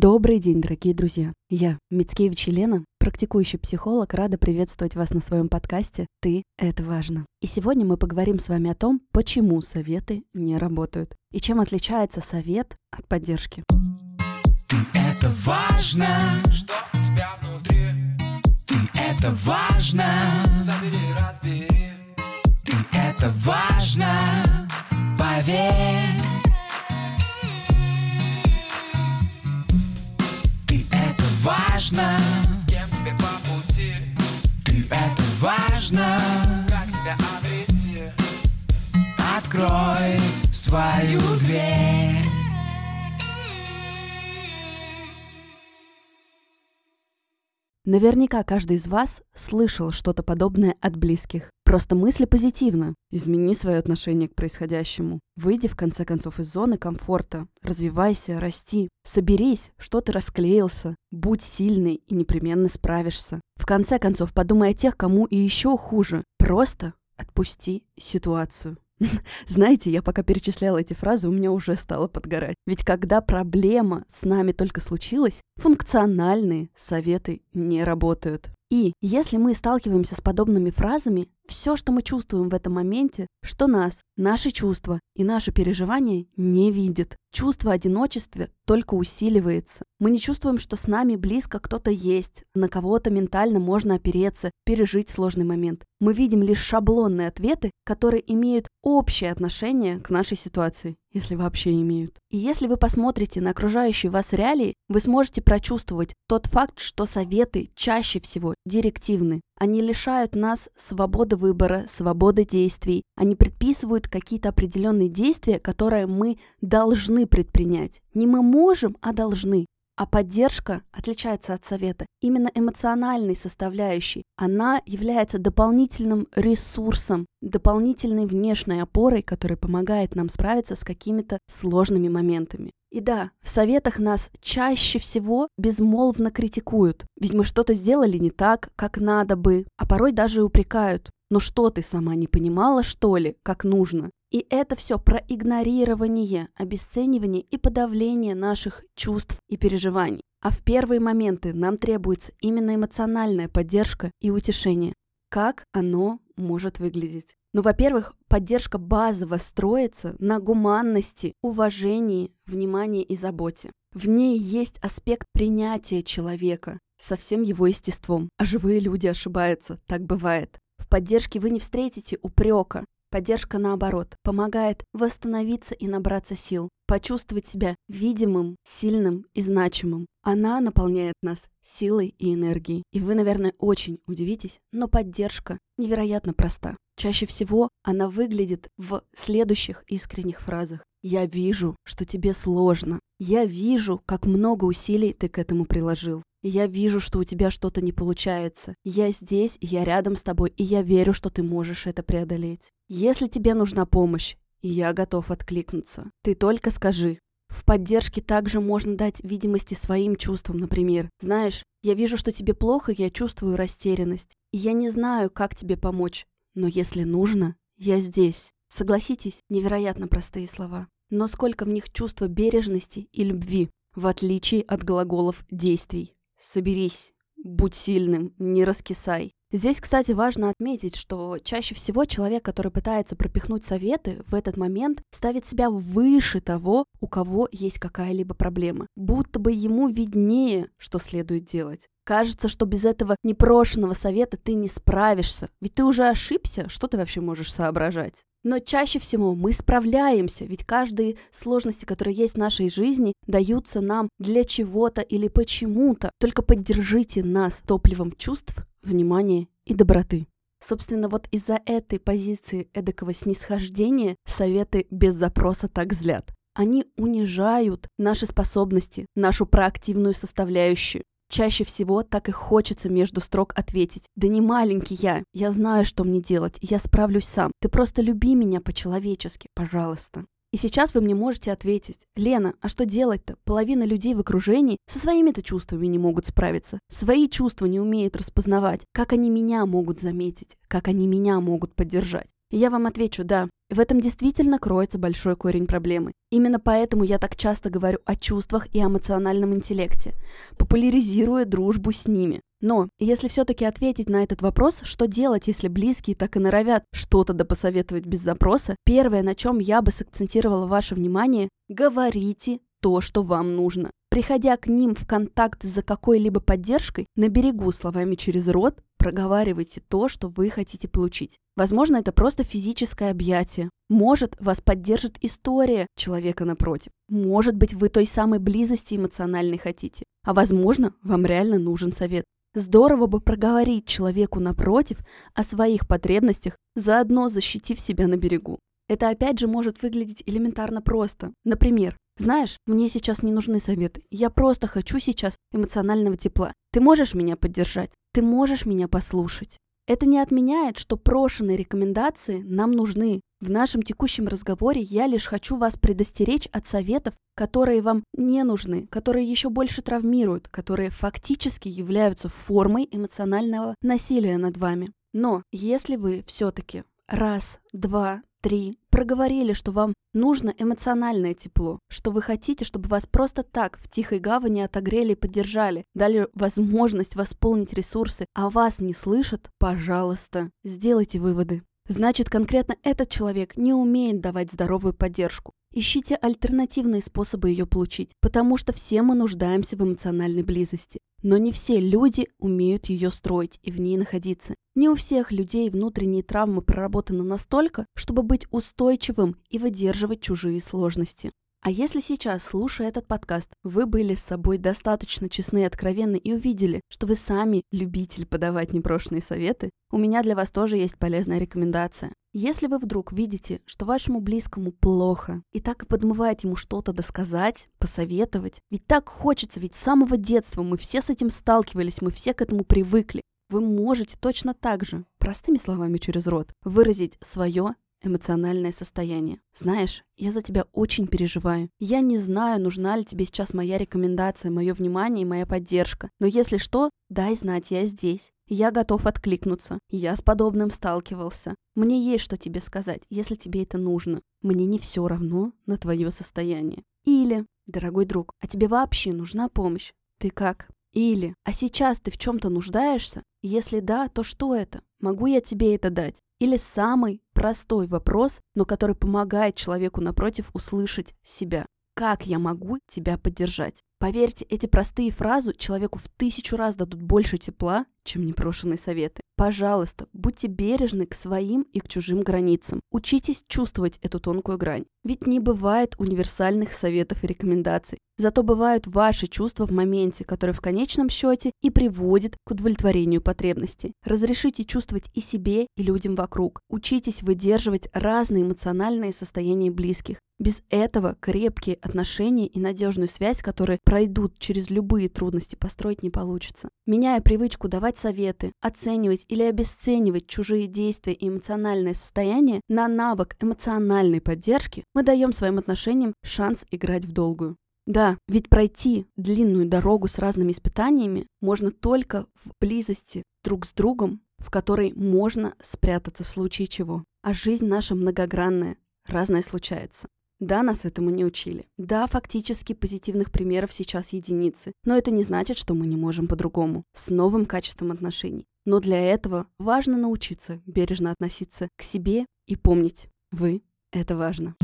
Добрый день, дорогие друзья! Я, Мицкевич Елена, практикующий психолог, рада приветствовать вас на своем подкасте «Ты – это важно». И сегодня мы поговорим с вами о том, почему советы не работают и чем отличается совет от поддержки. Ты – это важно, что у тебя внутри. Ты – это важно, собери, разбери. Ты – это важно, поверь. Важно, с кем тебе по пути. Ты это важно, как себя обрести. Открой свою дверь. Наверняка каждый из вас слышал что-то подобное от близких. Просто мысли позитивно. Измени свое отношение к происходящему. Выйди, в конце концов, из зоны комфорта. Развивайся, расти. Соберись, что ты расклеился. Будь сильный и непременно справишься. В конце концов, подумай о тех, кому и еще хуже. Просто отпусти ситуацию. Знаете, я пока перечисляла эти фразы, у меня уже стало подгорать. Ведь когда проблема с нами только случилась, функциональные советы не работают. И если мы сталкиваемся с подобными фразами, все, что мы чувствуем в этом моменте, что нас, наши чувства и наши переживания не видят. Чувство одиночества только усиливается. Мы не чувствуем, что с нами близко кто-то есть, на кого-то ментально можно опереться, пережить сложный момент. Мы видим лишь шаблонные ответы, которые имеют общее отношение к нашей ситуации, если вообще имеют. И если вы посмотрите на окружающие вас реалии, вы сможете прочувствовать тот факт, что советы чаще всего директивны. Они лишают нас свободы выбора, свободы действий. Они предписывают какие-то определенные действия, которые мы должны предпринять. Не мы можем, а должны. А поддержка отличается от совета именно эмоциональной составляющей. Она является дополнительным ресурсом, дополнительной внешней опорой, которая помогает нам справиться с какими-то сложными моментами. И да, в советах нас чаще всего безмолвно критикуют, ведь мы что-то сделали не так, как надо бы, а порой даже и упрекают. Но что ты сама не понимала, что ли, как нужно? И это все про игнорирование, обесценивание и подавление наших чувств и переживаний. А в первые моменты нам требуется именно эмоциональная поддержка и утешение. Как оно может выглядеть? Ну, во-первых, поддержка базово строится на гуманности, уважении, внимании и заботе. В ней есть аспект принятия человека со всем его естеством. А живые люди ошибаются, так бывает. В поддержке вы не встретите упрека. Поддержка, наоборот, помогает восстановиться и набраться сил, почувствовать себя видимым, сильным и значимым. Она наполняет нас силой и энергией. И вы, наверное, очень удивитесь, но поддержка невероятно проста. Чаще всего она выглядит в следующих искренних фразах. «Я вижу, что тебе сложно. Я вижу, как много усилий ты к этому приложил. Я вижу, что у тебя что-то не получается. Я здесь, я рядом с тобой, и я верю, что ты можешь это преодолеть. Если тебе нужна помощь, я готов откликнуться. Ты только скажи». В поддержке также можно дать видимости своим чувствам, например. Знаешь, я вижу, что тебе плохо, я чувствую растерянность. И я не знаю, как тебе помочь. Но если нужно, я здесь. Согласитесь, невероятно простые слова. Но сколько в них чувства бережности и любви, в отличие от глаголов действий. Соберись, будь сильным, не раскисай. Здесь, кстати, важно отметить, что чаще всего человек, который пытается пропихнуть советы, в этот момент ставит себя выше того, у кого есть какая-либо проблема. Будто бы ему виднее, что следует делать. Кажется, что без этого непрошенного совета ты не справишься, ведь ты уже ошибся, что ты вообще можешь соображать? Но чаще всего мы справляемся, ведь каждые сложности, которые есть в нашей жизни, даются нам для чего-то или почему-то. Только поддержите нас топливом чувств, внимания и доброты. Собственно, вот из-за этой позиции эдакого снисхождения советы без запроса так злят. Они унижают наши способности, нашу проактивную составляющую. Чаще всего так и хочется между строк ответить. Да не маленький я знаю, что мне делать, я справлюсь сам. Ты просто люби меня по-человечески, пожалуйста. И сейчас вы мне можете ответить: Лена, а что делать-то? Половина людей в окружении со своими-то чувствами не могут справиться. Свои чувства не умеют распознавать. Как они меня могут заметить? Как они меня могут поддержать? И я вам отвечу: да, в этом действительно кроется большой корень проблемы. Именно поэтому я так часто говорю о чувствах и эмоциональном интеллекте, популяризируя дружбу с ними. Но если все-таки ответить на этот вопрос, что делать, если близкие так и норовят что-то допосоветовать без запроса, первое, на чем я бы сакцентировала ваше внимание – говорите то, что вам нужно. Приходя к ним в контакт за какой-либо поддержкой, на берегу словами через рот проговаривайте то, что вы хотите получить. Возможно, это просто физическое объятие. Может, вас поддержит история человека напротив. Может быть, вы той самой близости эмоциональной хотите. А возможно, вам реально нужен совет. Здорово бы проговорить человеку напротив о своих потребностях, заодно защитив себя на берегу. Это опять же может выглядеть элементарно просто. Например, знаешь, мне сейчас не нужны советы, я просто хочу сейчас эмоционального тепла. Ты можешь меня поддержать? Ты можешь меня послушать? Это не отменяет, что прошенные рекомендации нам нужны. В нашем текущем разговоре я лишь хочу вас предостеречь от советов, которые вам не нужны, которые еще больше травмируют, которые фактически являются формой эмоционального насилия над вами. Но если вы все-таки раз, два, три проговорили, что вам нужно эмоциональное тепло, что вы хотите, чтобы вас просто так в тихой гавани отогрели и поддержали, дали возможность восполнить ресурсы, а вас не слышат, пожалуйста, сделайте выводы. Значит, конкретно этот человек не умеет давать здоровую поддержку. Ищите альтернативные способы ее получить, потому что все мы нуждаемся в эмоциональной близости. Но не все люди умеют ее строить и в ней находиться. Не у всех людей внутренние травмы проработаны настолько, чтобы быть устойчивым и выдерживать чужие сложности. А если сейчас, слушая этот подкаст, вы были с собой достаточно честны и откровенны и увидели, что вы сами любитель подавать непрошенные советы, у меня для вас тоже есть полезная рекомендация. Если вы вдруг видите, что вашему близкому плохо, и так и подмывает ему что-то досказать, посоветовать, ведь так хочется, ведь с самого детства мы все с этим сталкивались, мы все к этому привыкли, вы можете точно так же, простыми словами через рот, выразить свое эмоциональное состояние. Знаешь, я за тебя очень переживаю. Я не знаю, нужна ли тебе сейчас моя рекомендация, мое внимание и моя поддержка. Но если что, дай знать, я здесь. Я готов откликнуться. Я с подобным сталкивался. Мне есть что тебе сказать, если тебе это нужно. Мне не все равно на твое состояние. Или, дорогой друг, а тебе вообще нужна помощь? Ты как? Или, а сейчас ты в чем-то нуждаешься? Если да, то что это? Могу я тебе это дать? Или самый простой вопрос, но который помогает человеку напротив услышать себя. Как я могу тебя поддержать? Поверьте, эти простые фразы человеку в 1000 раз дадут больше тепла, чем непрошенные советы. Пожалуйста, будьте бережны к своим и к чужим границам. Учитесь чувствовать эту тонкую грань. Ведь не бывает универсальных советов и рекомендаций. Зато бывают ваши чувства в моменте, которые в конечном счете и приводят к удовлетворению потребностей. Разрешите чувствовать и себе, и людям вокруг. Учитесь выдерживать разные эмоциональные состояния близких. Без этого крепкие отношения и надежную связь, которые пройдут через любые трудности, построить не получится. Меняя привычку давать советы, оценивать или обесценивать чужие действия и эмоциональное состояние на навык эмоциональной поддержки, мы даем своим отношениям шанс играть в долгую. Да, ведь пройти длинную дорогу с разными испытаниями можно только в близости друг с другом, в которой можно спрятаться в случае чего. А жизнь наша многогранная, разное случается. Да, нас этому не учили. Да, фактически позитивных примеров сейчас единицы. Но это не значит, что мы не можем по-другому, с новым качеством отношений. Но для этого важно научиться бережно относиться к себе и помнить: вы – это важно.